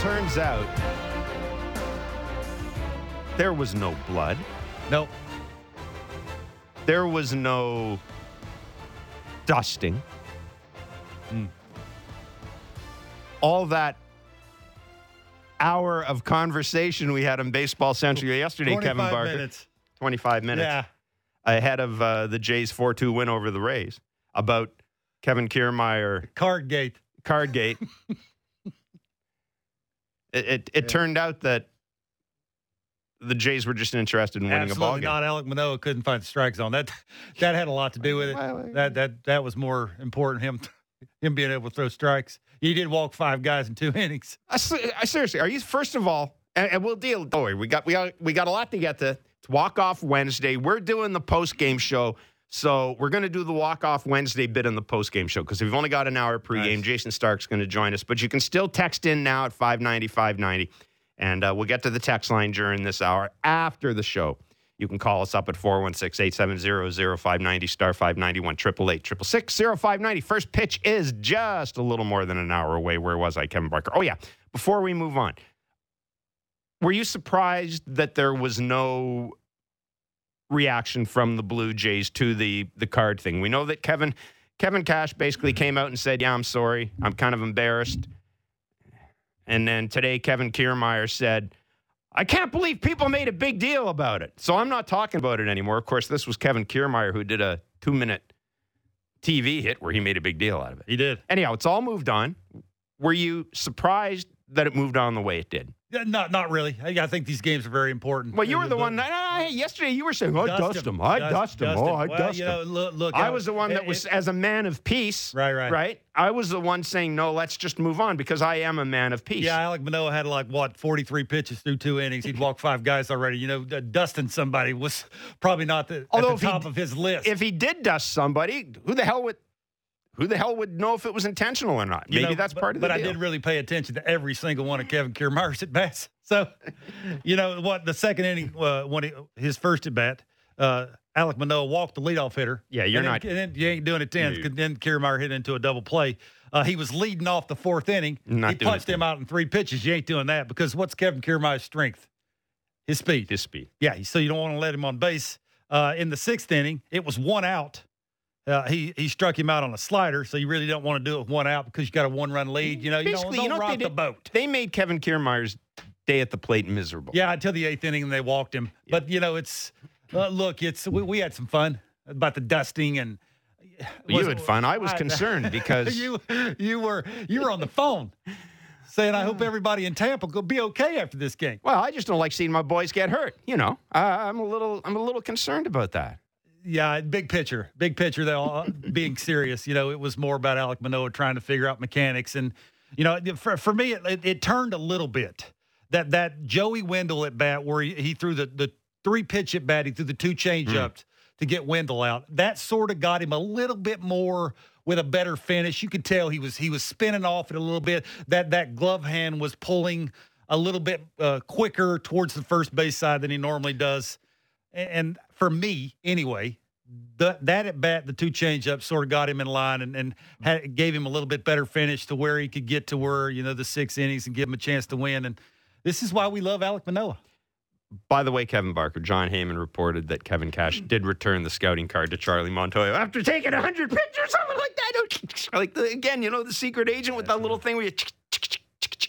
turns out there was no blood. Nope. There was no dusting. Mm. All that hour of conversation we had on Baseball Central yesterday, Kevin Barker. 25 minutes. Yeah. Ahead of the Jays' 4-2 win over the Rays about Kevin Kiermaier. Cardgate. It turned out that the Jays were just interested in winning a ball game. Absolutely not. Alek Manoah couldn't find the strike zone. That had a lot to do with it. That was more important, him being able to throw strikes. He did walk five guys in two innings. I seriously, are you? First of all, and we'll deal. Don't worry, we got a lot to get to. It's walk-off Wednesday. We're doing the post-game show, so we're going to do the walk-off Wednesday bit in the post-game show because we've only got an hour pregame. Nice. Jason Stark's going to join us, but you can still text in now at 590-590, and we'll get to the text line during this hour. After the show, you can call us up at 416-870-0590, star 591, 888-666-0590. First pitch is just a little more than an hour away. Where was I, Kevin Barker? Oh, yeah. Before we move on, were you surprised that there was no reaction from the Blue Jays to the card thing? We know that Kevin Cash basically came out and said, yeah, I'm sorry. I'm kind of embarrassed. And then today, Kevin Kiermaier said, I can't believe people made a big deal about it. So I'm not talking about it anymore. Of course, this was Kevin Kiermaier who did a 2-minute TV hit where he made a big deal out of it. He did. Anyhow, it's all moved on. Were you surprised that it moved on the way it did? Not really. I think these games are very important. Well, you were the one. Yesterday you were saying, I dust him. I dust him. Look, I was the one that was, as a man of peace. Right. I was the one saying, no, let's just move on because I am a man of peace. Yeah, Alek Manoah had 43 pitches through two innings. He'd walked five guys already. Dusting somebody was probably not at the top of his list. If he did dust somebody, who the hell would know if it was intentional or not? Maybe that's part of the deal. But I did really pay attention to every single one of Kevin Kiermaier's at-bats. So, the second inning, his first at-bat, Alek Manoah walked the leadoff hitter. Yeah, you're not. And then you ain't doing it 10. No. Then Kiermaier hit into a double play. He was leading off the fourth inning. He punched him out in three pitches. You ain't doing that because what's Kevin Kiermaier's strength? His speed. Yeah, so you don't want to let him on base. In the sixth inning, it was one out. He struck him out on a slider, so you really don't want to do it with one out because you got a one-run lead. You don't rock the boat. They made Kevin Kiermaier's day at the plate miserable. Yeah, until the eighth inning and they walked him. Yeah. But it's we had some fun about the dusting and. You had fun. I was concerned because you were on the phone saying, I hope everybody in Tampa will be okay after this game. Well, I just don't like seeing my boys get hurt. I'm a little concerned about that. Yeah, big picture. They all being serious. It was more about Alek Manoah trying to figure out mechanics, and for me, it turned a little bit. That Joey Wendle at bat, where he threw the three pitch at bat, he threw the two changeups to get Wendle out. That sort of got him a little bit more with a better finish. You could tell he was spinning off it a little bit. That glove hand was pulling a little bit quicker towards the first base side than he normally does. And for me, anyway, that at bat, the two changeups sort of got him in line and gave him a little bit better finish to where he could get to where, the six innings and give him a chance to win. And this is why we love Alek Manoah. By the way, Kevin Barker, John Heyman reported that Kevin Cash did return the scouting card to Charlie Montoyo after taking 100 pictures, something like that. The secret agent with that little thing where you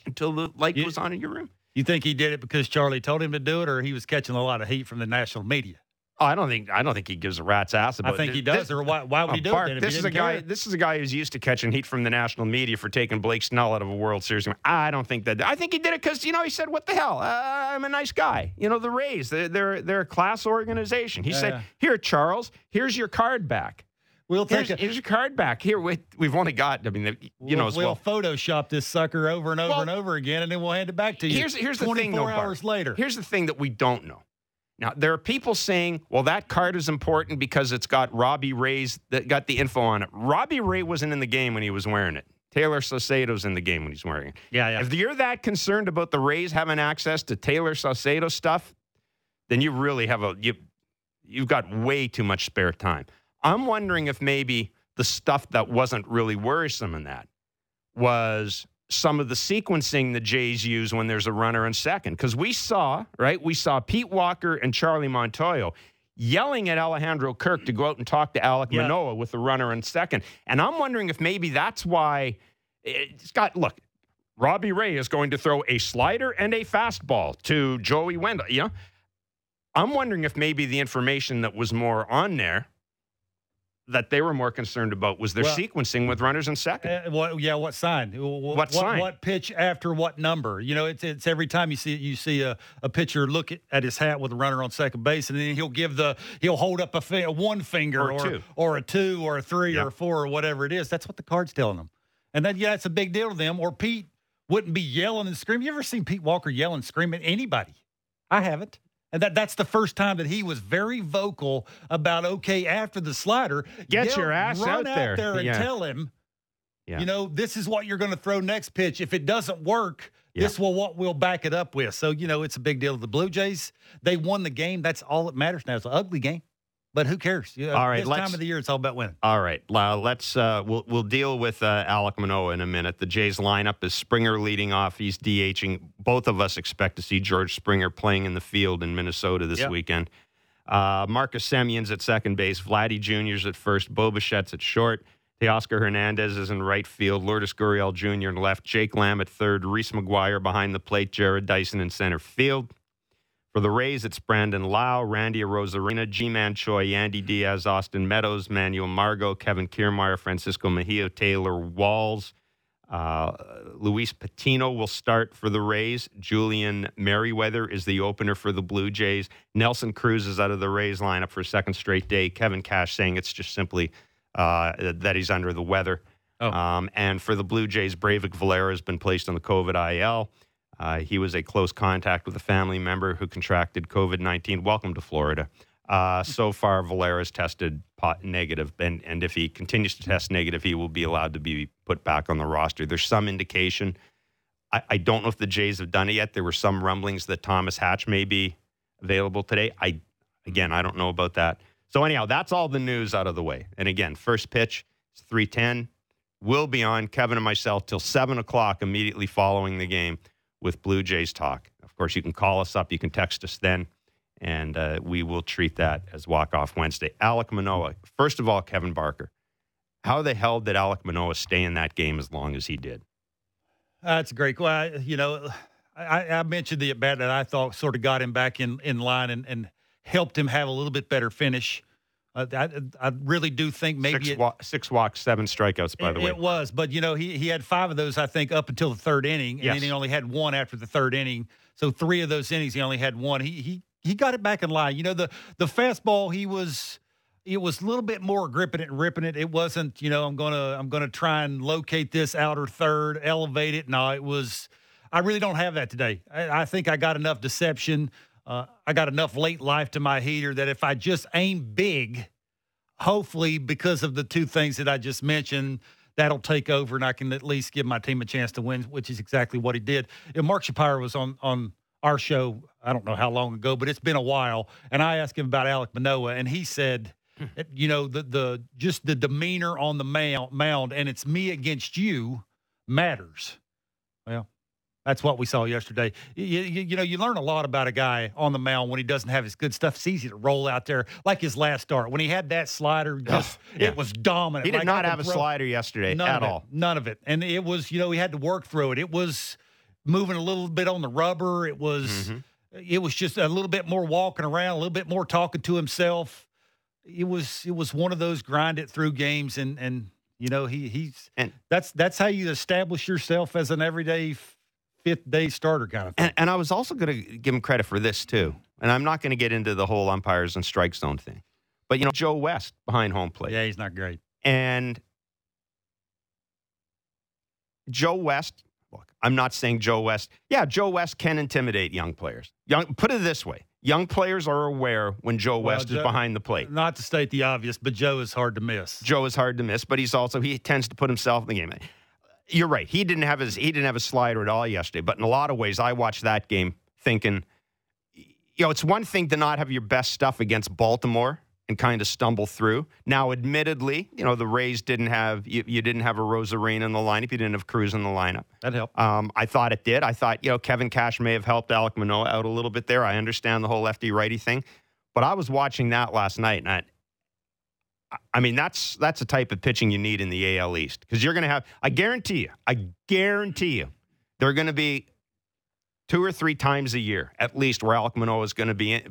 until the light goes on in your room. You think he did it because Charlie told him to do it, or he was catching a lot of heat from the national media? Oh, I don't think he gives a rat's ass about it. I think he does, or why would he do it? This is a guy who's used to catching heat from the national media for taking Blake Snell out of a World Series. I don't think that. I think he did it because he said, "What the hell? I'm a nice guy." The Rays, they're a class organization. He said, "Here, Charles, here's your card back." Here's your card back. Here, we've only got, We'll Photoshop this sucker over and over and over again, and then we'll hand it back to you. Here's the thing, 24 hours later. Here's the thing that we don't know. Now, there are people saying, well, that card is important because it's got Robbie Ray's, that got the info on it. Robbie Ray wasn't in the game when he was wearing it. Taylor Saucedo's in the game when he's wearing it. Yeah. If you're that concerned about the Rays having access to Taylor Saucedo stuff, then you really have you've got way too much spare time. I'm wondering if maybe the stuff that wasn't really worrisome in that was some of the sequencing the Jays use when there's a runner in second. Because we saw, right, Pete Walker and Charlie Montoyo yelling at Alejandro Kirk to go out and talk to Alek Manoah with the runner in second. And I'm wondering if maybe that's why it's got, look, Robbie Ray is going to throw a slider and a fastball to Joey Wendle. You know, I'm wondering if maybe the information that was more on there that they were more concerned about was their sequencing with runners in second. What sign? What sign? What pitch after what number? You know, it's every time you see a pitcher look at his hat with a runner on second base, and then he'll hold up a one finger or a two or a three or a four or whatever it is. That's what the card's telling them, and that it's a big deal to them. Or Pete wouldn't be yelling and screaming. You ever seen Pete Walker yell and scream at anybody? I haven't. And that's the first time that he was very vocal about, after the slider, get your ass out there. And tell him, this is what you're going to throw next pitch. If it doesn't work, this will what we'll back it up with. So, it's a big deal. The Blue Jays, they won the game. That's all that matters now. It's an ugly game, but who cares? All right, this time of the year, it's all about winning. All right, we'll deal with Alek Manoah in a minute. The Jays lineup is Springer leading off. He's DHing. Both of us expect to see George Springer playing in the field in Minnesota this weekend. Marcus Semien's at second base. Vladdy Jr.'s at first. Bo Bichette's at short. Teoscar Hernández is in right field. Lourdes Gurriel Jr. in left. Jake Lamb at third. Reese McGuire behind the plate. Jarrod Dyson in center field. For the Rays, it's Brandon Lowe, Randy Arozarena, G-Man Choi, Yandy Diaz, Austin Meadows, Manuel Margot, Kevin Kiermaier, Francisco Mejia, Taylor Walls. Luis Patino will start for the Rays. Julian Merriweather is the opener for the Blue Jays. Nelson Cruz is out of the Rays lineup for a second straight day. Kevin Cash saying it's just simply that he's under the weather. And for the Blue Jays, Breyvic Valera has been placed on the COVID IL. He was a close contact with a family member who contracted COVID-19. Welcome to Florida. So far, Valera's tested negative, and if he continues to test negative, he will be allowed to be put back on the roster. There's some indication. I don't know if the Jays have done it yet. There were some rumblings that Thomas Hatch may be available today. I don't know about that. So anyhow, that's all the news out of the way. And again, first pitch, it's 3:10. We'll be on, Kevin and myself, till 7 o'clock immediately following the game with Blue Jays talk. Of course, you can call us up. You can text us then, and we will treat that as Walk-Off Wednesday. Alek Manoah. First of all, Kevin Barker. How the hell did Alek Manoah stay in that game as long as he did? That's a great question. I mentioned the at-bat that I thought sort of got him back in line and helped him have a little bit better finish. I really do think maybe six walks, 7 strikeouts, by the way. It was, but, he had 5 of those, I think, up until the third inning, and then he only had 1 after the third inning. So 3 of those innings, he only had 1. He got it back in line. The fastball, it was a little bit more gripping it and ripping it. It wasn't, I'm going to try and locate this outer third, elevate it. No, it was, I really don't have that today. I think I got enough deception. I got enough late life to my heater that if I just aim big, hopefully because of the 2 things that I just mentioned, that'll take over and I can at least give my team a chance to win, which is exactly what he did. Mark Shapiro was on our show, I don't know how long ago, but it's been a while, and I asked him about Alek Manoah, and he said, the demeanor on the mound and it's me against you matters. Well, that's what we saw yesterday. You learn a lot about a guy on the mound when he doesn't have his good stuff. It's easy to roll out there, like his last start. When he had that slider, it was dominant. He did not have a slider yesterday at all. None of it. And it was, he had to work through it. It was moving a little bit on the rubber. It was it was just a little bit more walking around, a little bit more talking to himself. It was one of those grind-it-through games, and that's how you establish yourself as an everyday fifth-day starter kind of thing. And I was also going to give him credit for this, too. And I'm not going to get into the whole umpires and strike zone thing. But, Joe West behind home plate. Yeah, he's not great. And Joe West, look, I'm not saying Joe West. Yeah, Joe West can intimidate young players. Put it this way. Young players are aware when Joe West is behind the plate. Not to state the obvious, but Joe is hard to miss. But he tends to put himself in the game. You're right. He didn't have a slider at all yesterday. But in a lot of ways, I watched that game thinking, it's one thing to not have your best stuff against Baltimore and kind of stumble through. Now, admittedly, you know, the Rays didn't have, you didn't have a Arozarena in the lineup. You didn't have Cruz in the lineup. That helped. I thought it did. I thought, you know, Kevin Cash may have helped Alek Manoah out a little bit there. I understand the whole lefty-righty thing. But I was watching that last night, and I mean, that's the type of pitching you need in the AL East. Because you're going to have, I guarantee you, there are going to be two or three times a year, at least, where Alek Manoah is going to be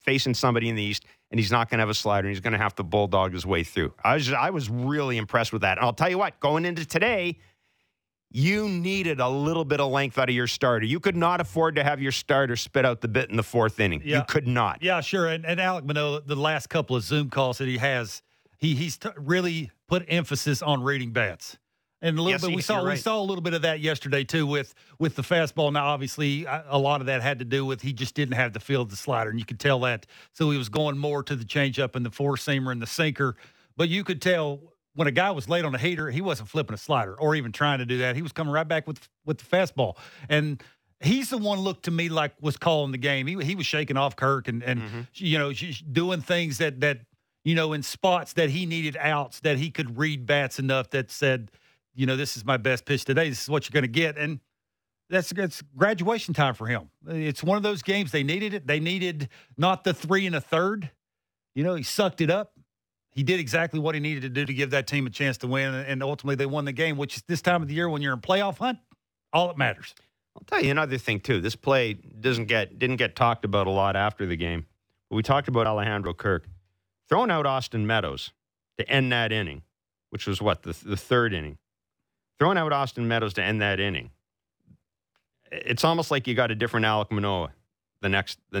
facing somebody in the East, and he's not going to have a slider, and he's going to have to bulldog his way through. I was really impressed with that. And I'll tell you what, going into today, you needed a little bit of length out of your starter. You could not afford to have your starter spit out the bit in the fourth inning. Yeah. You could not. Yeah, sure. And Alek Manoah, the last couple of Zoom calls that he has, he's really put emphasis on reading bats. And a little bit, we saw a little bit of that yesterday too with the fastball. Now, obviously, a lot of that had to do with he just didn't have the feel of the slider, and you could tell that. So he was going more to the changeup and the four-seamer and the sinker. But you could tell when a guy was late on a heater, he wasn't flipping a slider or even trying to do that. He was coming right back with the fastball. And he's the one looked to me like was calling the game. He was shaking off Kirk and you know, doing things that you know, in spots that he needed outs, that he could read bats enough that said, you know, this is my best pitch today. This is what you're going to get. And that's graduation time for him. It's one of those games. They needed it. They needed not the 3 1/3. You know, he sucked it up. He did exactly what he needed to do to give that team a chance to win. And ultimately they won the game, which is this time of the year when you're in playoff hunt, all that matters. I'll tell you another thing too. This play didn't get talked about a lot after the game, but we talked about Alejandro Kirk throwing out Austin Meadows to end that inning, which was what, the third inning. Throwing out Austin Meadows to end that inning, it's almost like you got a different Alek Manoah the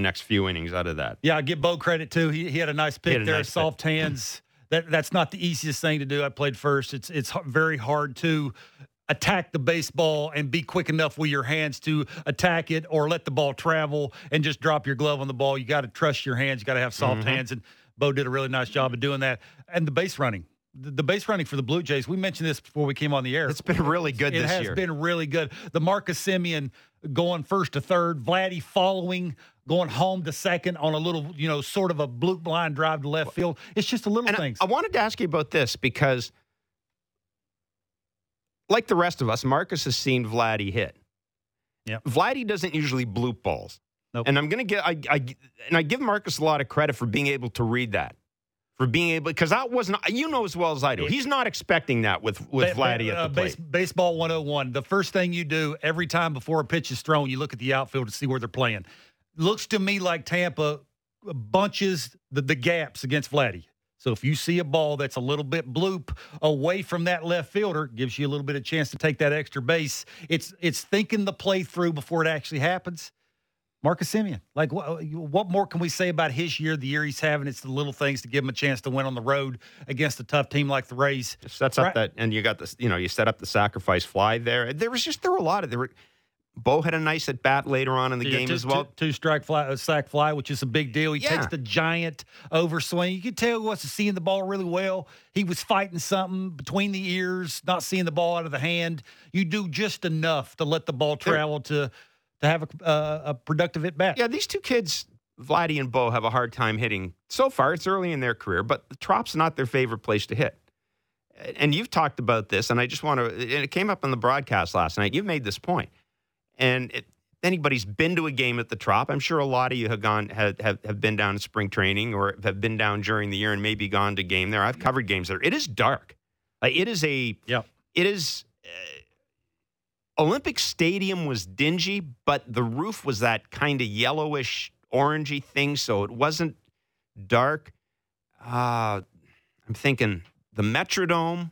next few innings out of that. Yeah, I give Bo credit, too. He had a nice pick there, nice soft pick. Hands. That's not the easiest thing to do. I played first. It's very hard to attack the baseball and be quick enough with your hands to attack it or let the ball travel and just drop your glove on the ball. You got to trust your hands. You got to have soft hands, and Bo did a really nice job of doing that. And the base running. The base running for the Blue Jays, we mentioned this before we came on the air. It's been really good this year. It has been really good. The Marcus Semien going first to third, Vladdy following, going home to second on a little, you know, sort of a blue blind drive to left field. It's just a little things. I wanted to ask you about this because, like the rest of us, Marcus has seen Vladdy hit. Yeah, Vladdy doesn't usually bloop balls. Nope. And I'm going to get, I give Marcus a lot of credit for being able to read that. For being able, because that wasn't, you know as well as I do, he's not expecting that with Vladdy at the plate. Baseball 101, the first thing you do every time before a pitch is thrown, you look at the outfield to see where they're playing. Looks to me like Tampa bunches the gaps against Vladdy. So if you see a ball that's a little bit bloop away from that left fielder, gives you a little bit of chance to take that extra base. It's thinking the play through before it actually happens. Marcus Semien, like what more can we say about his year, the year he's having? It's the little things to give him a chance to win on the road against a tough team like the Rays. It sets up that, and you got this, you know, you set up the sacrifice fly there. There were a lot. Bo had a nice at bat later on in the game as well. Two strike sack fly, which is a big deal. He takes the giant overswing. You could tell he wasn't seeing the ball really well. He was fighting something between the ears, not seeing the ball out of the hand. You do just enough to let the ball travel to have a productive at-bat. Yeah, these two kids, Vladdy and Bo, have a hard time hitting. So far, it's early in their career, but the Trop's not their favorite place to hit. And you've talked about this, and I just want to, and it came up on the broadcast last night. You've made this point. And if anybody's been to a game at the Trop, I'm sure a lot of you have been down to spring training or have been down during the year and maybe gone to a game there. I've covered games there. It is dark. Olympic Stadium was dingy, but the roof was that kind of yellowish, orangey thing, so it wasn't dark. I'm thinking the Metrodome,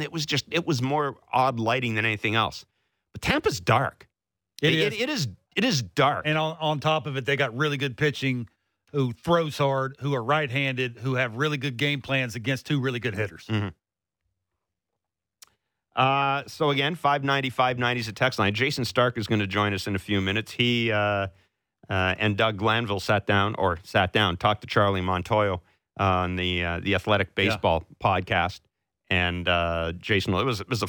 it was more odd lighting than anything else. But Tampa's dark. It is dark. And on top of it, they got really good pitching who throws hard, who are right-handed, who have really good game plans against two really good hitters. Mm-hmm. So again, 590-590 is a text line. Jason Stark is going to join us in a few minutes. He and Doug Glanville sat down, talked to Charlie Montoyo on the Athletic Baseball podcast. And Jason, it was a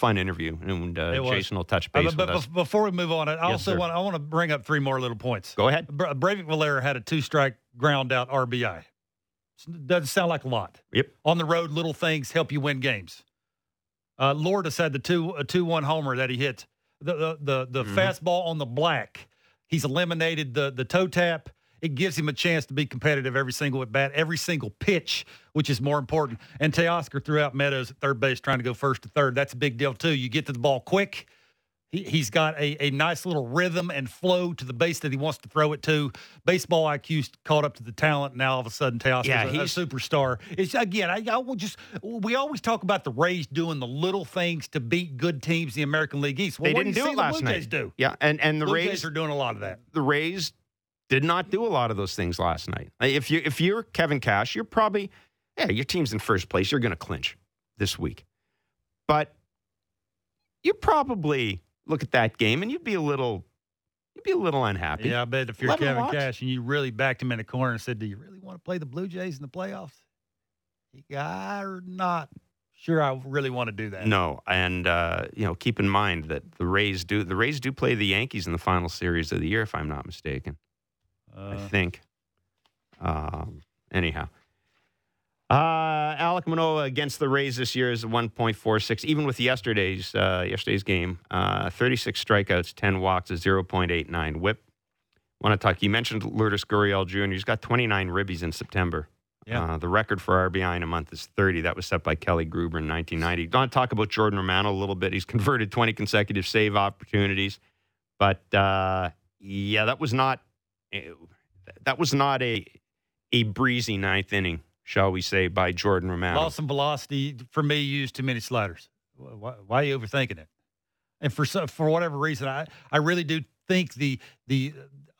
fun interview, and Jason will touch base with us. Before we move on, I want to bring up three more little points. Go ahead. Breyvic Valera had a two-strike ground out RBI. Doesn't sound like a lot. Yep. On the road, little things help you win games. Lourdes had the 2-1 homer that he hit. The fastball on the black. He's eliminated the toe tap. It gives him a chance to be competitive every single at bat, every single pitch, which is more important. And Teoscar threw out Meadows at third base trying to go first to third. That's a big deal, too. You get to the ball quick. He's got a nice little rhythm and flow to the base that he wants to throw it to. Baseball IQ's caught up to the talent. Now, all of a sudden, Teoscar's he's a superstar. It's, again, I will just, we always talk about the Rays doing the little things to beat good teams in the American League East. Well, they didn't do it last night. The Blue Jays do. Yeah, and the Rays are doing a lot of that. The Rays did not do a lot of those things last night. If you're Kevin Cash, you're probably, your team's in first place. You're going to clinch this week. But you probably look at that game, and you'd be a little unhappy. Yeah, I bet if you're Kevin Cash and you really backed him in a corner and said, "Do you really want to play the Blue Jays in the playoffs?" I'm not sure I really want to do that. No, and keep in mind that the Rays do play the Yankees in the final series of the year, if I'm not mistaken. I think. Anyhow. Alek Manoah against the Rays this year is 1.46. Even with yesterday's game, 36 strikeouts, 10 walks, a 0.89 WHIP. Want to talk? You mentioned Lourdes Gurriel Jr. He's got 29 ribbies in September. Yeah. The record for RBI in a month is 30. That was set by Kelly Gruber in 1990. Want to talk about Jordan Romano a little bit? He's converted 20 consecutive save opportunities, but that was not a breezy ninth inning, shall we say, by Jordan Romano. Lost some velocity. For me, used too many sliders. Why are you overthinking it? And for whatever reason, I really do think the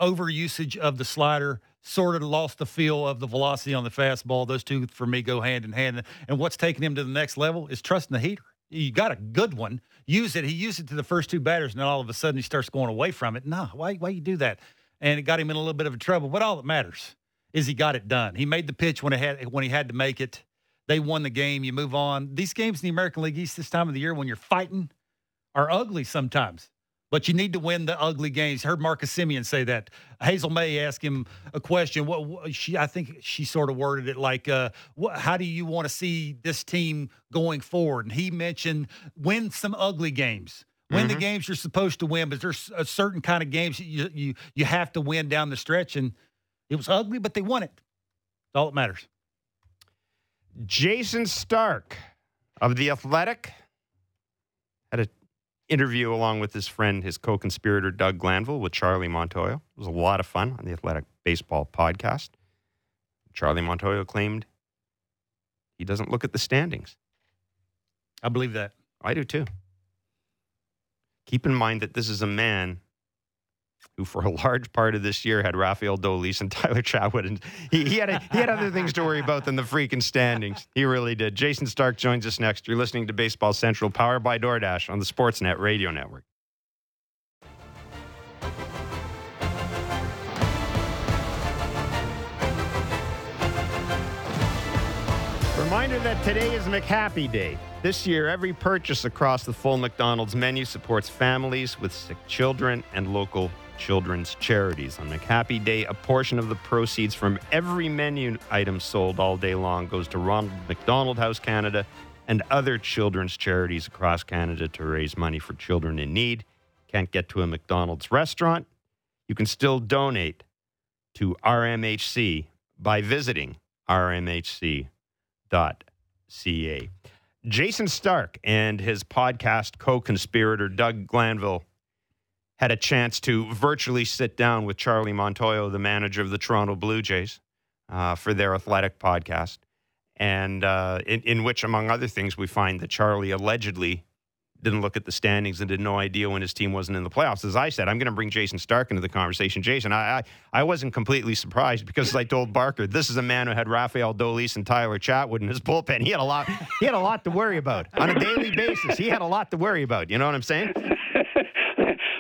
overusage of the slider sort of lost the feel of the velocity on the fastball. Those two, for me, go hand in hand. And what's taking him to the next level is trusting the heater. You got a good one. Use it. He used it to the first two batters, and then all of a sudden he starts going away from it. No, why you do that? And it got him in a little bit of trouble. But all that matters is he got it done. He made the pitch when he had to make it. They won the game. You move on. These games in the American League East this time of the year when you're fighting are ugly sometimes, but you need to win the ugly games. Heard Marcus Semien say that. Hazel May asked him a question. I think she sort of worded it like, how do you want to see this team going forward? And he mentioned win some ugly games. Win the games you're supposed to win, but there's a certain kind of games you have to win down the stretch, and it was ugly, but they won it. That's all that matters. Jason Stark of The Athletic had an interview along with his friend, his co-conspirator, Doug Glanville, with Charlie Montoyo. It was a lot of fun on The Athletic Baseball Podcast. Charlie Montoyo claimed he doesn't look at the standings. I believe that. I do, too. Keep in mind that this is a man who for a large part of this year had Rafael Dolis and Tyler Chatwood. And he had other things to worry about than the freaking standings. He really did. Jason Stark joins us next. You're listening to Baseball Central, powered by DoorDash on the Sportsnet Radio Network. Reminder that today is McHappy Day. This year, every purchase across the full McDonald's menu supports families with sick children and local children's charities. On McHappy Day, a portion of the proceeds from every menu item sold all day long goes to Ronald McDonald House Canada and other children's charities across Canada to raise money for children in need. Can't get to a McDonald's restaurant? You can still donate to RMHC by visiting rmhc.ca. Jason Stark and his podcast co-conspirator Doug Glanville had a chance to virtually sit down with Charlie Montoyo, the manager of the Toronto Blue Jays, for their Athletic podcast, and in which, among other things, we find that Charlie allegedly didn't look at the standings and had no idea when his team wasn't in the playoffs. As I said, I'm going to bring Jason Stark into the conversation. Jason, I wasn't completely surprised because, as I told Barker, this is a man who had Rafael Dolis and Tyler Chatwood in his bullpen. He had a lot to worry about on a daily basis. He had a lot to worry about. You know what I'm saying?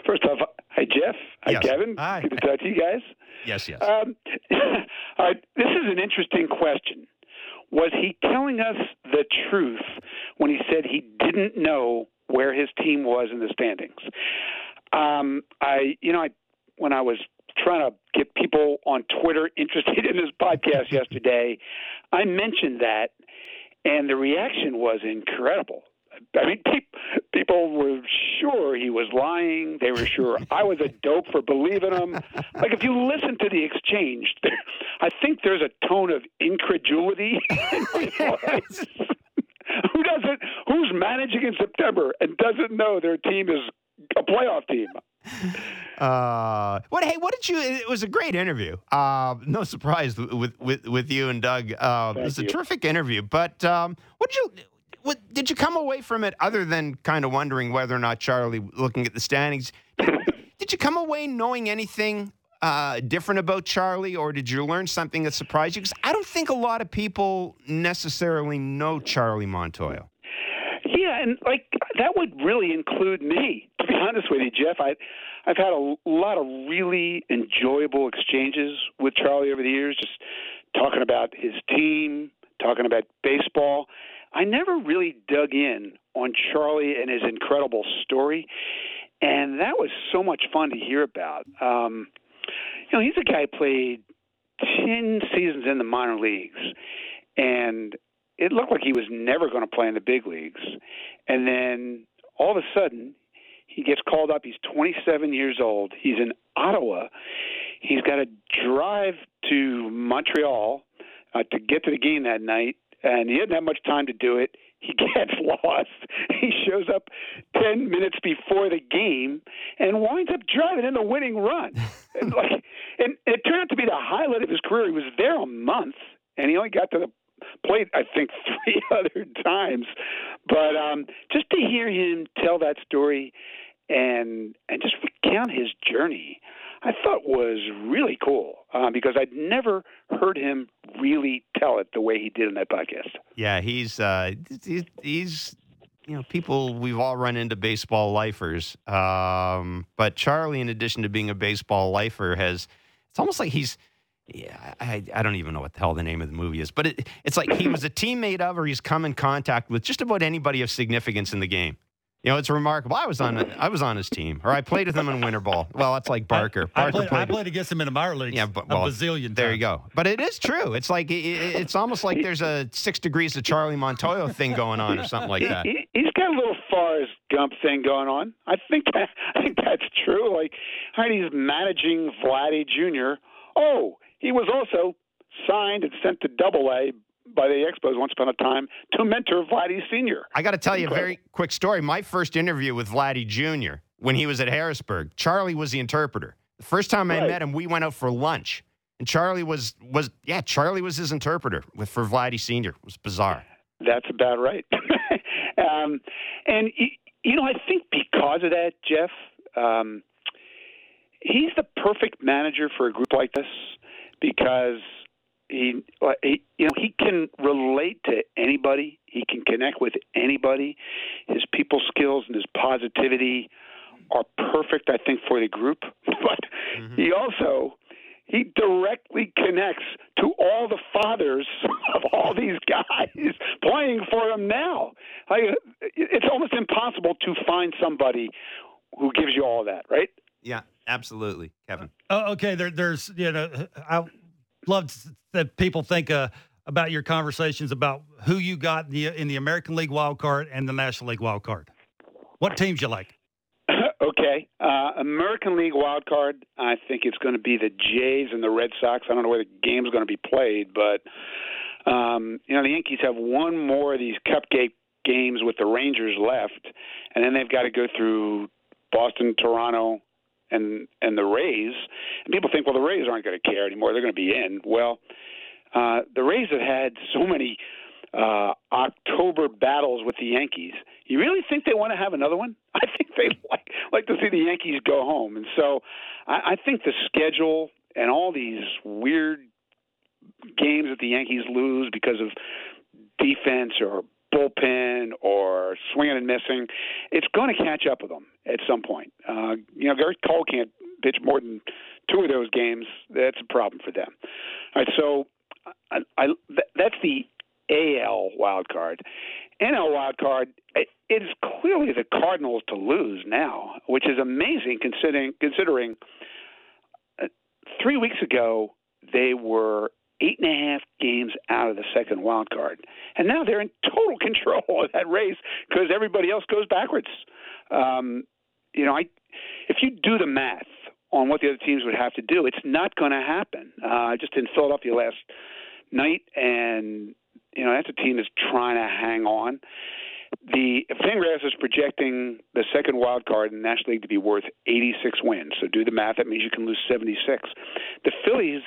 First off, hi, Jeff. Hi, yes. Kevin. Hi. Good to talk to you guys. Yes. All right, this is an interesting question. Was he telling us the truth when he said he didn't know where his team was in the standings? I when I was trying to get people on Twitter interested in this podcast yesterday, I mentioned that, and the reaction was incredible. I mean, people were sure he was lying. They were sure I was a dope for believing him. Like, if you listen to the exchange, I think there's a tone of incredulity. Who doesn't? Who's managing in September and doesn't know their team is a playoff team? It was a great interview. No surprise with you and Doug. It was a terrific interview. But did you come away from it other than kind of wondering whether or not Charlie, looking at the standings, did you come away knowing anything different about Charlie, or did you learn something that surprised you? Because I don't think a lot of people necessarily know Charlie Montoyo. Yeah, and that would really include me, to be honest with you, Jeff. I've had a lot of really enjoyable exchanges with Charlie over the years, just talking about his team, talking about baseball. I never really dug in on Charlie and his incredible story, and that was so much fun to hear about. He's a guy who played 10 seasons in the minor leagues, and it looked like he was never going to play in the big leagues. And then all of a sudden, he gets called up. He's 27 years old. He's in Ottawa. He's got to drive to Montreal to get to the game that night, and he didn't have much time to do it. He gets lost. He shows up 10 minutes before the game and winds up driving in the winning run. And it turned out to be the highlight of his career. He was there a month, and he only got to the plate, I think, 3 other times. But just to hear him tell that story and just recount his journey, I thought was really cool because I'd never heard him really tell it the way he did in that podcast. Yeah, he's people we've all run into, baseball lifers. But Charlie, in addition to being a baseball lifer, it's almost like he's I don't even know what the hell the name of the movie is, but it's like he was a teammate of, or he's come in contact with just about anybody of significance in the game. It's remarkable. I was on his team, or I played with him in winter ball. Well, that's like Barker. I played against him in the minor leagues. Yeah, a bazillion times. There you go. But it is true. It's like it's almost like there's a 6 degrees of Charlie Montoyo thing going on, or something like that. He's got a little Forrest Gump thing going on. I think that's true. Like, he's managing Vladdy Jr. Oh, he was also signed and sent to Double-A by the Expos once upon a time to mentor Vladdy Sr. I got to tell you a very quick story. My first interview with Vladdy Jr. when he was at Harrisburg, Charlie was the interpreter. The first time I met him, we went out for lunch, and Charlie was his interpreter for Vladdy Sr. It was bizarre. That's about right. And I think because of that, Jeff, he's the perfect manager for a group like this because he can relate to anybody. He can connect with anybody. His people skills and his positivity are perfect, I think, for the group. But he directly connects to all the fathers of all these guys playing for him now. It's almost impossible to find somebody who gives you all that, right? Yeah, absolutely, Kevin. There's I love that people think about your conversations about who you got in the American League wild card and the National League wild card. What teams you like? Okay. American League wild card, I think it's going to be the Jays and the Red Sox. I don't know where the game's going to be played, but, the Yankees have one more of these cupcake games with the Rangers left, and then they've got to go through Boston, Toronto, and the Rays. And people think, well, the Rays aren't going to care anymore. They're going to be in. Well, the Rays have had so many October battles with the Yankees. You really think they want to have another one? I think they like to see the Yankees go home. And so I think the schedule and all these weird games that the Yankees lose because of defense or bullpen or swinging and missing, it's going to catch up with them at some point. Garrett Cole can't pitch more than 2 of those games. That's a problem for them. All right, so that's the AL wild card. NL wild card, it is clearly the Cardinals to lose now, which is amazing considering 3 weeks ago, they were 8.5 games out of the second wild card. And now they're in total control of that race because everybody else goes backwards. If you do the math on what the other teams would have to do, it's not going to happen. Just in Philadelphia last night, and, that's a team that's trying to hang on. Fangraphs is projecting the second wild card in the National League to be worth 86 wins. So do the math. That means you can lose 76. The Phillies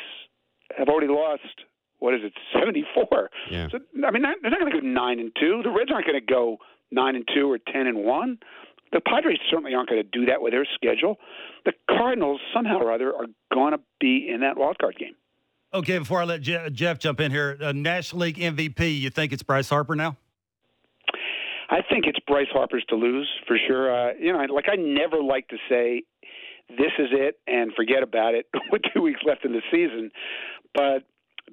have already lost, 74. Yeah. So, they're not going to go 9-2. The Reds aren't going to go 9-2 or 10-1. The Padres certainly aren't going to do that with their schedule. The Cardinals, somehow or other, are going to be in that wild card game. Okay, before I let Jeff jump in here, National League MVP, you think it's Bryce Harper now? I think it's Bryce Harper's to lose, for sure. I never like to say, this is it, and forget about it with 2 weeks left in the season. But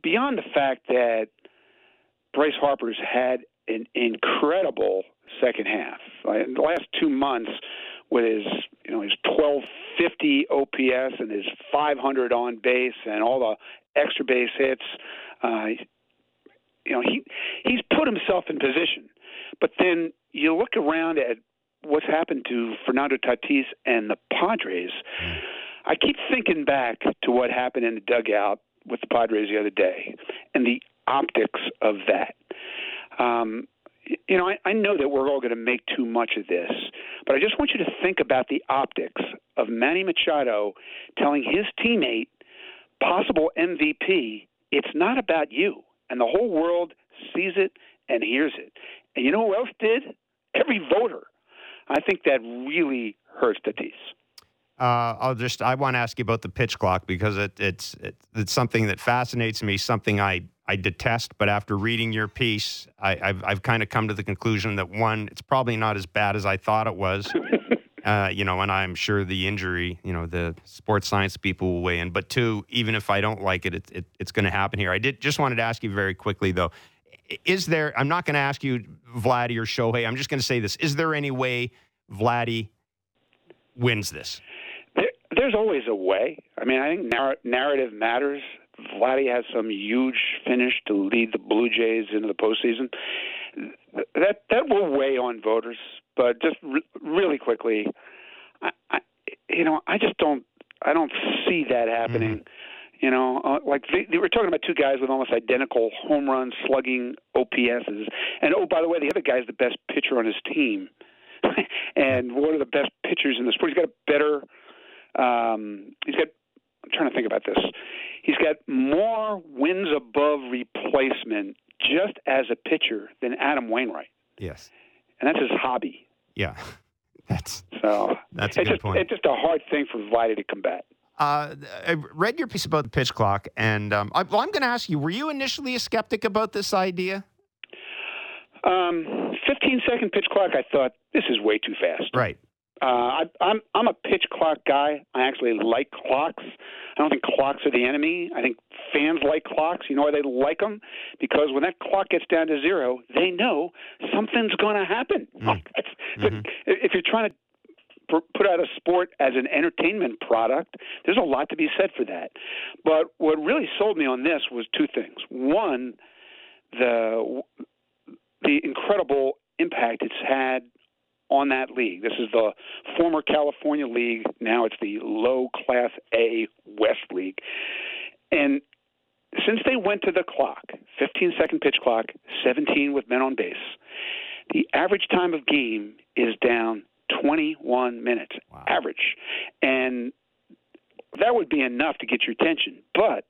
beyond the fact that Bryce Harper's had an incredible second half, in the last 2 months with his 1250 OPS and his 500 on base and all the extra base hits, he's put himself in position. But then you look around at what's happened to Fernando Tatis and the Padres. I keep thinking back to what happened in the dugout with the Padres the other day and the optics of that. I know that we're all going to make too much of this, but I just want you to think about the optics of Manny Machado telling his teammate, possible MVP, it's not about you. And the whole world sees it and hears it. And you know who else did? Every voter. I think that really hurts the piece. I want to ask you about the pitch clock because it's something that fascinates me, something I detest. But after reading your piece, I've kind of come to the conclusion that, one, it's probably not as bad as I thought it was, and I'm sure the injury, the sports science people will weigh in. But two, even if I don't like it's going to happen here. I just wanted to ask you very quickly, though. Is there, I'm not going to ask you Vladdy or Shohei, I'm just going to say this, is there any way Vladdy wins this? There's always a way. I think narrative matters. Vladdy has some huge finish to lead the Blue Jays into the postseason. That will weigh on voters, but just really quickly, I don't see that happening. They were talking about two guys with almost identical home run slugging OPSs. And, by the way, the other guy's the best pitcher on his team and one of the best pitchers in the sport. He's got a better I'm trying to think about this. He's got more wins above replacement just as a pitcher than Adam Wainwright. Yes. And that's his hobby. Yeah. That's a good point. It's just a hard thing for Vladdy to combat. I read your piece about the pitch clock, and I'm going to ask you, were you initially a skeptic about this idea? 15-second pitch clock, I thought, this is way too fast. Right. I'm a pitch clock guy. I actually like clocks. I don't think clocks are the enemy. I think fans like clocks. You know why they like them? Because when that clock gets down to zero, they know something's going to happen. If you're trying to put out a sport as an entertainment product, there's a lot to be said for that. But what really sold me on this was two things. One, the incredible impact it's had on that league. This is the former California League. Now it's the low Class A West League. And since they went to the clock, 15-second pitch clock, 17 with men on base, the average time of game is down 21 minutes, wow, average. And that would be enough to get your attention. But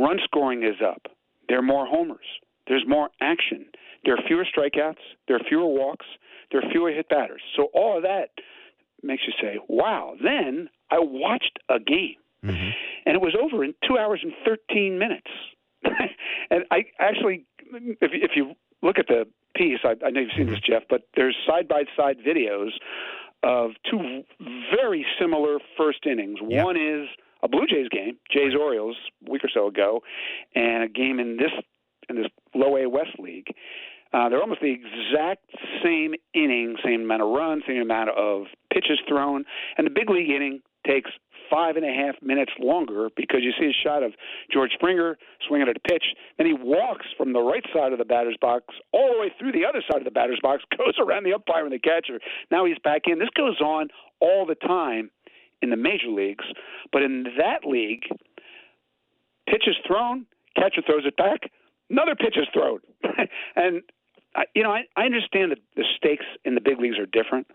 run scoring is up. There are more homers. There's more action. There are fewer strikeouts. There are fewer walks. There are fewer hit batters. So all of that makes you say, wow. Then I watched a game. Mm-hmm. And it was over in 2 hours and 13 minutes. And I actually, if you look at the piece, I know you've seen this, Jeff, but there's side-by-side videos of two very similar first innings. Yep. One is a Blue Jays game, Jays-Orioles, a week or so ago, and a game in this low A West League. They're almost the exact same inning, same amount of runs, same amount of pitches thrown, and the big league inning takes 5.5 minutes longer because you see a shot of George Springer swinging at a pitch. Then he walks from the right side of the batter's box all the way through the other side of the batter's box, goes around the umpire and the catcher. Now he's back in. This goes on all the time in the major leagues. But in that league, pitch is thrown, catcher throws it back, another pitch is thrown. And, I understand that the stakes in the big leagues are different,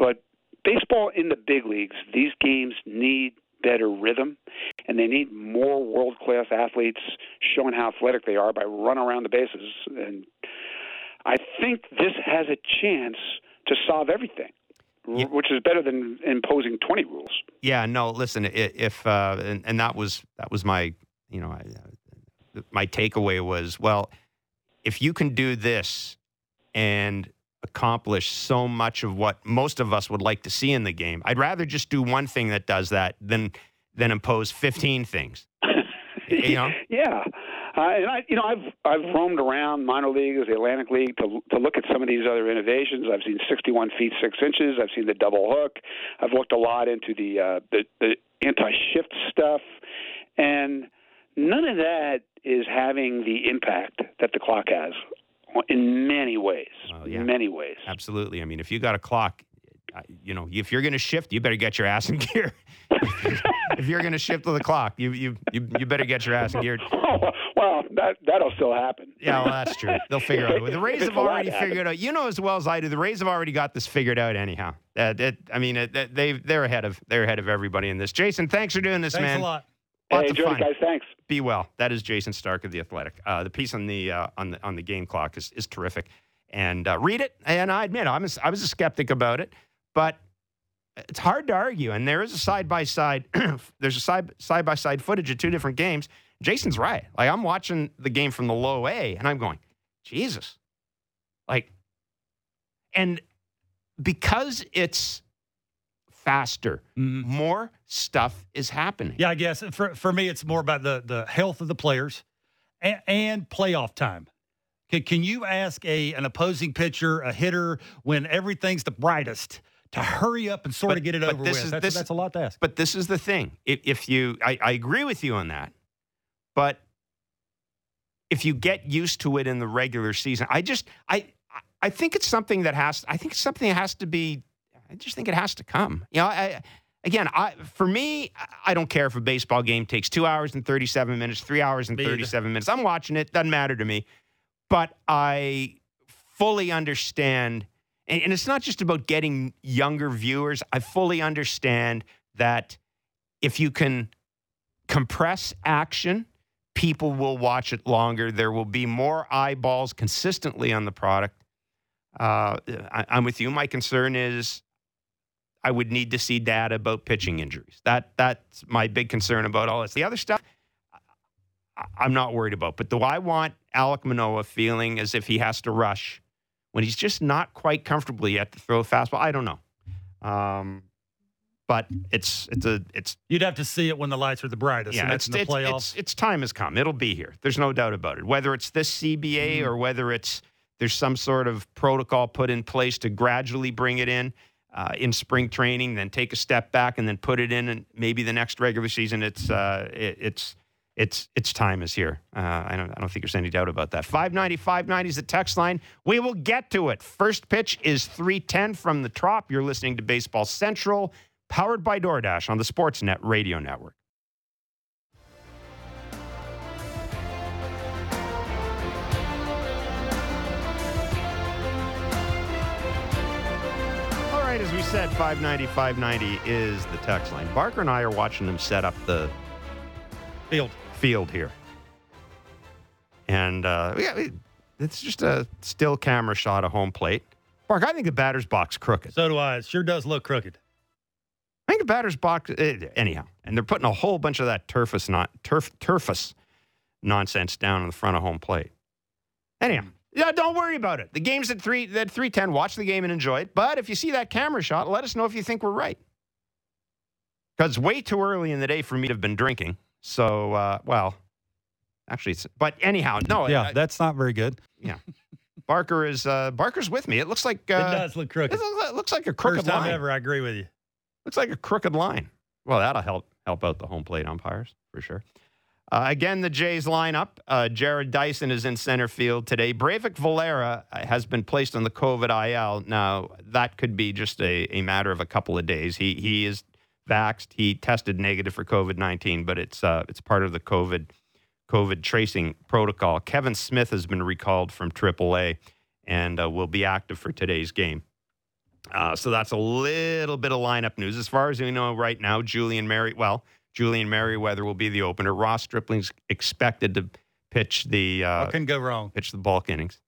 but baseball in the big leagues, these games need better rhythm, and they need more world-class athletes showing how athletic they are by running around the bases. And I think this has a chance to solve everything, which is better than imposing 20 rules. Yeah, no, listen, if that was my, my takeaway was, well, if you can do this and accomplish so much of what most of us would like to see in the game, I'd rather just do one thing that does that than impose 15 things. Yeah. I've roamed around minor leagues, the Atlantic League, to look at some of these other innovations. I've seen 61 feet 6 inches. I've seen the double hook. I've looked a lot into the anti-shift stuff, and none of that is having the impact that the clock has in many ways. Oh, yeah. Many ways. Absolutely. I mean, if you got a clock, if you're going to shift, you better get your ass in gear. If you're going to shift with the clock, you better get your ass in gear. Well, that'll still happen. Yeah, well, that's true. They'll figure out. The Rays have already figured out. You know as well as I do, the Rays have already got this figured out anyhow. They're ahead of everybody in this. Jason, thanks for doing this, man. Thanks a lot. Hey, enjoy it, guys. Thanks. Be well. That is Jason Stark of The Athletic. The piece on the game clock is terrific, and read it. And I admit I was a skeptic about it, but it's hard to argue. And there is a side by side footage of two different games. Jason's right. Like, I'm watching the game from the low A, and I'm going, Jesus, and because it's faster, more stuff is happening. Yeah, I guess for me, it's more about the health of the players and playoff time. Can you ask an opposing pitcher, a hitter, when everything's the brightest, to hurry up and sort of get it over with? That's a lot to ask. But this is the thing. I agree with you on that, but if you get used to it in the regular season, I just think it has to come. For me, I don't care if a baseball game takes 2 hours and 37 minutes, 3 hours and 37 minutes. I'm watching it. Doesn't matter to me. But I fully understand, and it's not just about getting younger viewers. I fully understand that if you can compress action, people will watch it longer. There will be more eyeballs consistently on the product. I'm with you. My concern is I would need to see data about pitching injuries. That's my big concern about all this. The other stuff, I'm not worried about. But do I want Alek Manoah feeling as if he has to rush when he's just not quite comfortable yet to throw a fastball? I don't know. But it's you'd have to see it when the lights are the brightest. Yeah, and that's in the playoffs. It's time has come. It'll be here. There's no doubt about it. Whether it's this CBA or whether it's there's some sort of protocol put in place to gradually bring it in spring training, then take a step back and then put it in, and maybe the next regular season. It's time is here. I don't think there's any doubt about that. 590 is the text line. We will get to it. First pitch is 3:10 from the Trop. You're listening to Baseball Central, powered by DoorDash on the Sportsnet Radio Network. As we said, 590 is the text line. Barker and I are watching him set up the field here. And it's just a still camera shot of home plate. Barker, I think the batter's box crooked. So do I. It sure does look crooked. I think the batter's box, anyhow. And they're putting a whole bunch of that turfus nonsense down in the front of home plate. Anyhow. Yeah, don't worry about it. The game's at 3:10. Watch the game and enjoy it. But if you see that camera shot, let us know if you think we're right. Because it's way too early in the day for me to have been drinking. So, but anyhow, no. Yeah, that's not very good. Yeah. Barker's with me. It looks like... it does look crooked. It looks like a crooked line. First time ever, I agree with you. Looks like a crooked line. Well, that'll help. help out the home plate umpires for sure. Again, the Jays lineup. Jarrod Dyson is in center field today. Breyvic Valera has been placed on the COVID IL. Now, that could be just a matter of a couple of days. He is vaxxed. He tested negative for COVID-19, but it's part of the COVID tracing protocol. Kevin Smith has been recalled from AAA and will be active for today's game. So that's a little bit of lineup news. As far as we know right now, Julian Merriweather will be the opener. Ross Stripling's expected to pitch the what can go wrong? Pitch the bulk innings,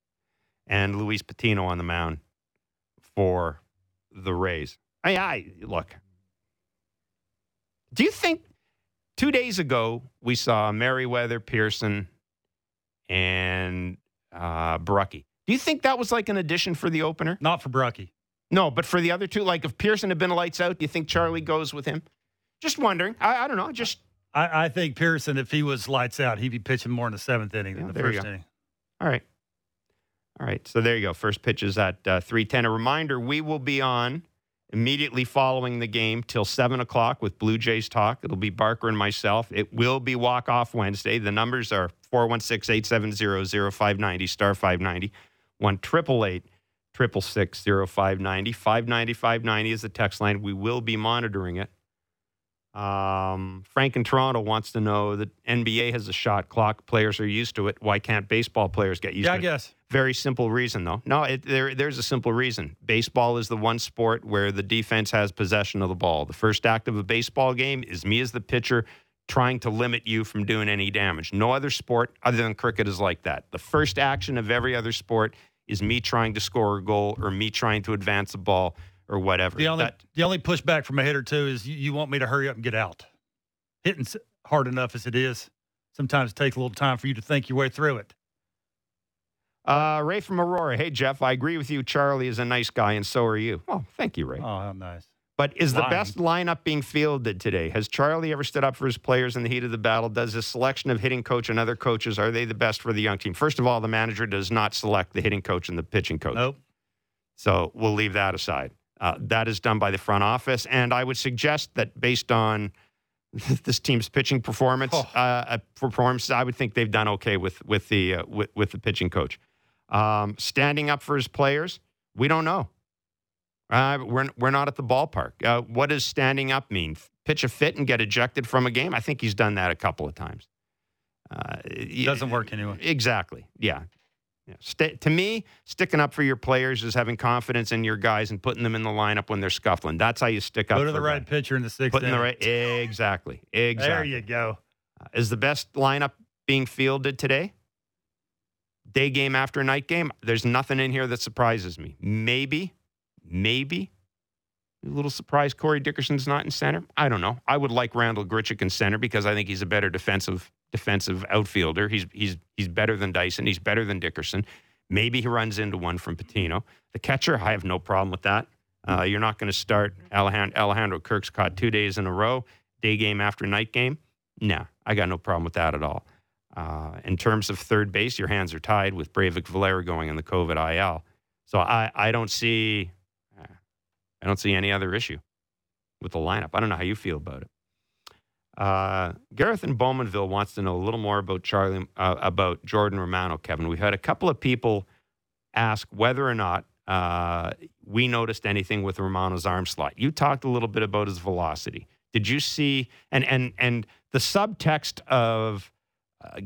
and Luis Patino on the mound for the Rays. Look. Do you think 2 days ago we saw Merriweather, Pearson, and Brucky? Do you think that was like an addition for the opener? Not for Brucky. No, but for the other two, like if Pearson had been lights out, do you think Charlie goes with him? Just wondering. I don't know. I think Pearson, if he was lights out, he'd be pitching more in the seventh inning than the first inning. All right. So there you go. First pitch is at 3:10. A reminder, we will be on immediately following the game till 7 o'clock with Blue Jays Talk. It'll be Barker and myself. It will be walk-off Wednesday. The numbers are 416-870-0590, star 590, 1-888-666-0590. 590-590 is the text line. We will be monitoring it. Frank in Toronto wants to know that NBA has a shot clock. Players are used to it. Why can't baseball players get used to it? Yeah, I guess. Very simple reason, though. No, there's a simple reason. Baseball is the one sport where the defense has possession of the ball. The first act of a baseball game is me as the pitcher trying to limit you from doing any damage. No other sport other than cricket is like that. The first action of every other sport is me trying to score a goal or me trying to advance a ball. Or whatever. The only pushback from a hitter, too, is you want me to hurry up and get out. Hitting's hard enough as it is. Sometimes it takes a little time for you to think your way through it. Ray from Aurora. Hey, Jeff, I agree with you. Charlie is a nice guy, and so are you. Oh, thank you, Ray. Oh, how nice. But is the best lineup being fielded today? Has Charlie ever stood up for his players in the heat of the battle? Does his selection of hitting coach and other coaches, are they the best for the young team? First of all, the manager does not select the hitting coach and the pitching coach. Nope. So we'll leave that aside. That is done by the front office, and I would suggest that based on this team's pitching performance, I would think they've done okay with the pitching coach. Standing up for his players, we don't know. We're not at the ballpark. What does standing up mean? Pitch a fit and get ejected from a game? I think he's done that a couple of times. It doesn't work anyway. Exactly. Yeah. To me, sticking up for your players is having confidence in your guys and putting them in the lineup when they're scuffling. That's how you stick up. Go to the right pitcher in the sixth inning. Exactly. There you go. Is the best lineup being fielded today? Day game after night game? There's nothing in here that surprises me. Maybe. A little surprise Corey Dickerson's not in center. I don't know. I would like Randall Grichuk in center because I think he's a better defensive outfielder. He's better than Dyson. He's better than Dickerson. Maybe he runs into one from Patino. The catcher, I have no problem with that. You're not going to start Alejandro Kirk's caught 2 days in a row, day game after night game. Nah, I got no problem with that at all. In terms of third base, your hands are tied with Breyvic Valera going in the COVID IL. So I don't see any other issue with the lineup. I don't know how you feel about it. Gareth in Bowmanville wants to know a little more about Charlie, about Jordan Romano, Kevin. We've had a couple of people ask whether or not we noticed anything with Romano's arm slot. You talked a little bit about his velocity. Did you see, and the subtext of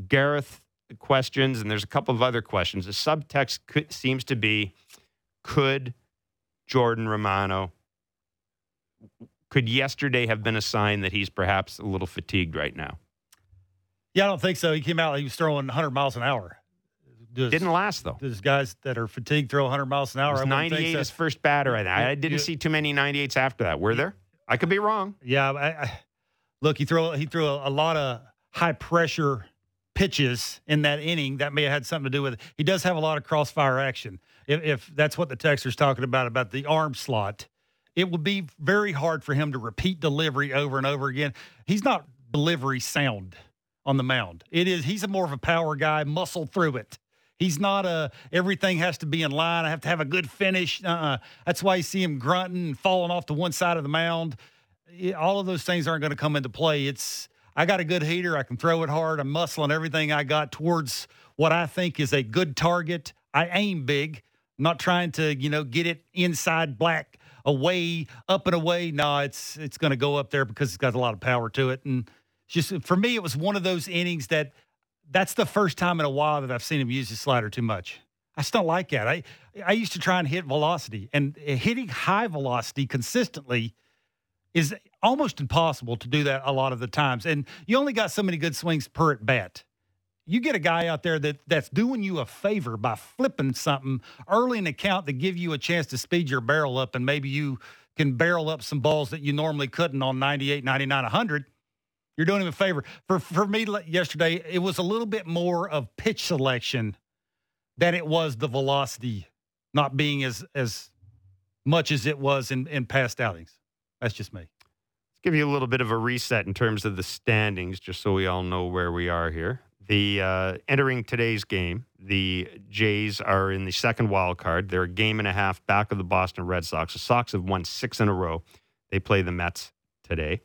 Gareth questions, and there's a couple of other questions, the subtext seems to be, could Jordan Romano, could yesterday have been a sign that he's perhaps a little fatigued right now? Yeah, I don't think so. He came out, he was throwing 100 miles an hour. Didn't last, though. There's guys that are fatigued throw 100 miles an hour. It was 98 his first batter. I didn't see too many 98s after that. Were there? I could be wrong. Yeah. Look, he threw a lot of high-pressure pitches in that inning. That may have had something to do with it. He does have a lot of crossfire action. If that's what the texter's talking about the arm slot, it would be very hard for him to repeat delivery over and over again. He's not delivery sound on the mound. He's a more of a power guy, muscle through it. He's not everything has to be in line. I have to have a good finish. That's why you see him grunting and falling off to one side of the mound. all of those things aren't going to come into play. It's, I got a good heater. I can throw it hard. I'm muscling everything I got towards what I think is a good target. I aim big. I'm not trying to, you know, get it inside black, away, up and away. No, it's going to go up there because it's got a lot of power to it. And just for me, it was one of those innings that's the first time in a while that I've seen him use his slider too much. I just don't like that. I used to try and hit velocity, and hitting high velocity consistently is almost impossible to do that a lot of the times. And you only got so many good swings per at bat. You get a guy out there that's doing you a favor by flipping something early in the count that give you a chance to speed your barrel up, and maybe you can barrel up some balls that you normally couldn't on 98, 99, 100. You're doing him a favor. For me yesterday, it was a little bit more of pitch selection than it was the velocity not being as much as it was in past outings. That's just me. Let's give you a little bit of a reset in terms of the standings, just so we all know where we are here. The entering today's game, the Jays are in the second wild card. They're a game and a half back of the Boston Red Sox. The Sox have won 6 in a row. They play the Mets today.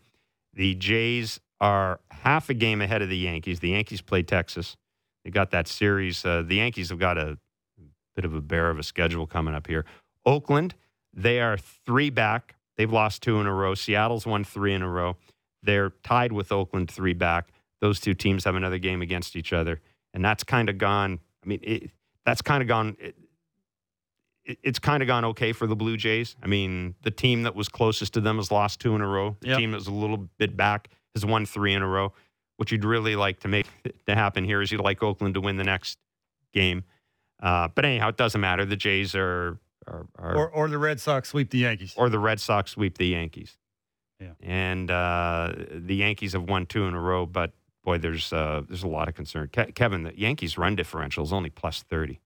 The Jays are half a game ahead of the Yankees. The Yankees play Texas. They got that series. The Yankees have got a bit of a bear of a schedule coming up here. Oakland, they are 3 back. They've lost 2 in a row. Seattle's won 3 in a row. They're tied with Oakland 3 back. Those two teams have another game against each other, and that's kind of gone. I mean, it's kind of gone okay for the Blue Jays. I mean, the team that was closest to them has lost 2 in a row. The team that was a little bit back has won 3 in a row. What you'd really like to make to happen here is you'd like Oakland to win the next game. But anyhow, it doesn't matter. The Jays are or the Red Sox sweep the Yankees. Or the Red Sox sweep the Yankees. Yeah, and the Yankees have won 2 in a row, but boy, there's a lot of concern. Kevin, the Yankees' run differential is only plus 30.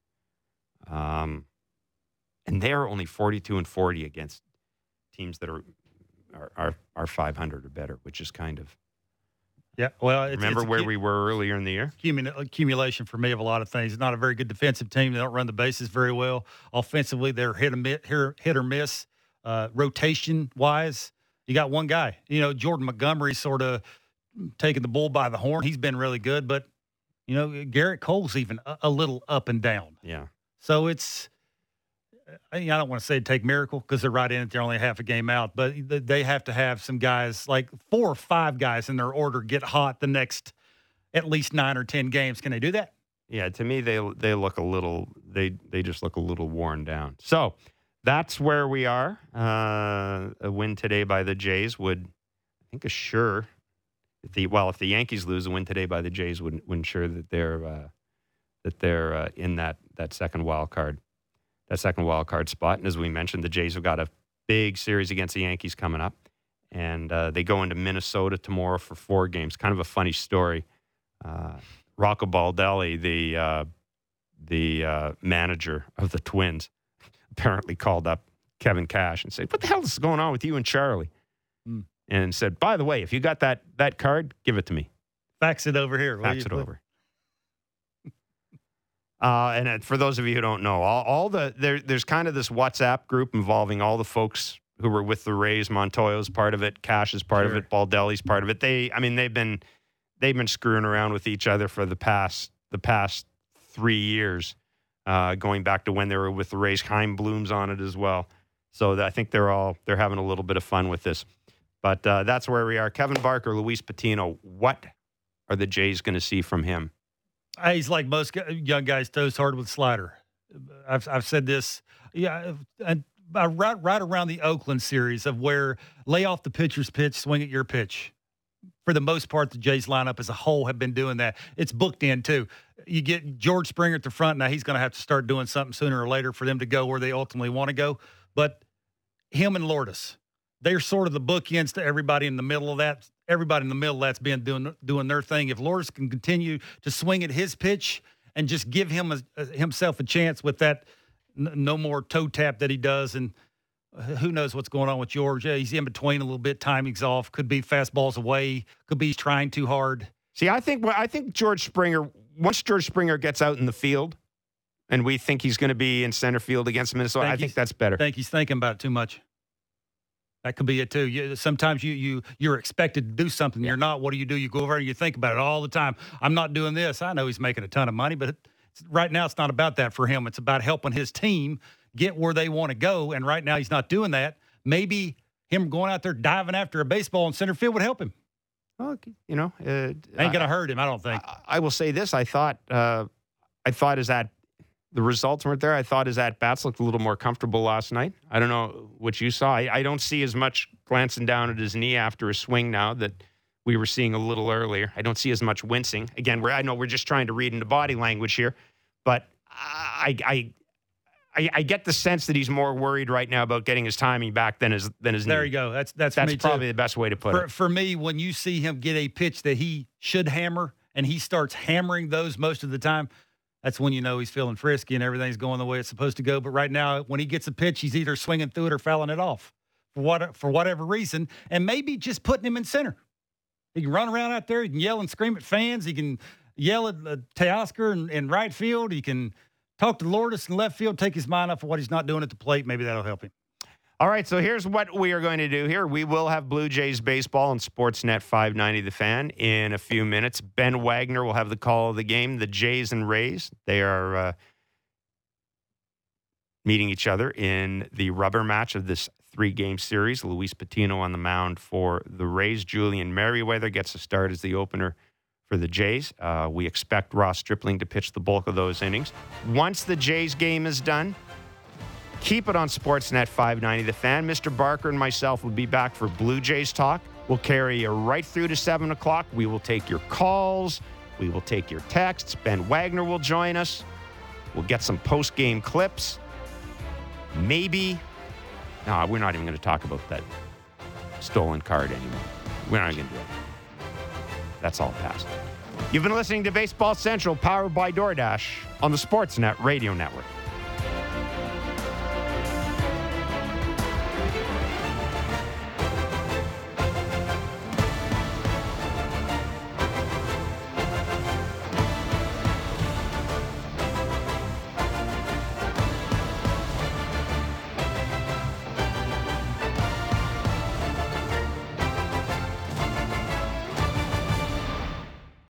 And they're only 42-40 against teams that are 500 or better, which is kind of... Yeah, well... Remember where we were earlier in the year? Accumulation for me of a lot of things. It's not a very good defensive team. They don't run the bases very well. Offensively, they're hit or miss. Rotation-wise, you got one guy. You know, Jordan Montgomery sort of... taking the bull by the horn. He's been really good, but, you know, Garrett Cole's even a little up and down. Yeah. So it's, I don't want to say take miracle because they're right in it. They're only half a game out, but they have to have some guys, like 4 or 5 guys in their order, get hot the next at least 9 or 10 games. Can they do that? Yeah. To me, they look a little, they just look a little worn down. So that's where we are. A win today by the Jays would, I think, assure. If the Yankees lose, a win today by the Jays would ensure that they're in that second wild card spot. And as we mentioned, the Jays have got a big series against the Yankees coming up, and they go into Minnesota tomorrow for 4 games. Kind of a funny story. Rocco Baldelli, the manager of the Twins, apparently called up Kevin Cash and said, "What the hell is going on with you and Charlie?" And said, by the way, if you got that card, give it to me. Fax it over here. Fax it over. And for those of you who don't know, there's kind of this WhatsApp group involving all the folks who were with the Rays. Montoyo's part of it. Cash is part of it. Baldelli's part of it. They've been screwing around with each other for the past 3 years, going back to when they were with the Rays. Heim Bloom's on it as well. So I think they're having a little bit of fun with this. But that's where we are. Kevin Barker, Luis Patino, what are the Jays going to see from him? He's like most young guys, throws hard with slider. I've said this, right around the Oakland series of where lay off the pitcher's pitch, swing at your pitch. For the most part, the Jays lineup as a whole have been doing that. It's booked in, too. You get George Springer at the front. Now he's going to have to start doing something sooner or later for them to go where they ultimately want to go. But him and Lourdes, they're sort of the bookends to everybody in the middle of that. Everybody in the middle of that's been doing their thing. If Lourdes can continue to swing at his pitch and just give him himself a chance with that no more toe tap that he does, and who knows what's going on with George. Yeah, he's in between a little bit. Timing's off. Could be fastballs away. Could be he's trying too hard. See, I think George Springer, once George Springer gets out in the field and we think he's going to be in center field against Minnesota, I think that's better. I think he's thinking about it too much. That could be it too. Sometimes you're expected to do something. Yeah. You're not. What do? You go over and you think about it all the time. I'm not doing this. I know he's making a ton of money, but right now it's not about that for him. It's about helping his team get where they want to go. And right now he's not doing that. Maybe him going out there diving after a baseball in center field would help him. Well, you know, ain't gonna hurt him. I don't think. I will say this. I thought is that the results weren't there. I thought his at-bats looked a little more comfortable last night. I don't know what you saw. I don't see as much glancing down at his knee after a swing now that we were seeing a little earlier. I don't see as much wincing. Again, I know we're just trying to read into body language here, but I get the sense that he's more worried right now about getting his timing back than his knee. There you go. That's probably the best way to put it. For me, when you see him get a pitch that he should hammer and he starts hammering those most of the time, that's when you know he's feeling frisky and everything's going the way it's supposed to go. But right now, when he gets a pitch, he's either swinging through it or fouling it off for whatever reason, and maybe just putting him in center. He can run around out there. He can yell and scream at fans. He can yell at Teoscar in right field. He can talk to Lourdes in left field, take his mind off of what he's not doing at the plate. Maybe that'll help him. All right, so here's what we are going to do here. We will have Blue Jays baseball on Sportsnet 590 The Fan in a few minutes. Ben Wagner will have the call of the game, the Jays and Rays. They are meeting each other in the rubber match of this three-game series. Luis Patino on the mound for the Rays. Julian Merriweather gets a start as the opener for the Jays. We expect Ross Stripling to pitch the bulk of those innings. Once the Jays game is done, keep it on Sportsnet 590 The Fan. Mr. Barker and myself will be back for Blue Jays talk. We'll carry you right through to 7 o'clock. We will take your calls. We will take your texts. Ben Wagner will join us. We'll get some post-game clips. Maybe. No, we're not even going to talk about that stolen card anymore. We're not going to do it. That's all past. You've been listening to Baseball Central, powered by DoorDash on the Sportsnet Radio Network.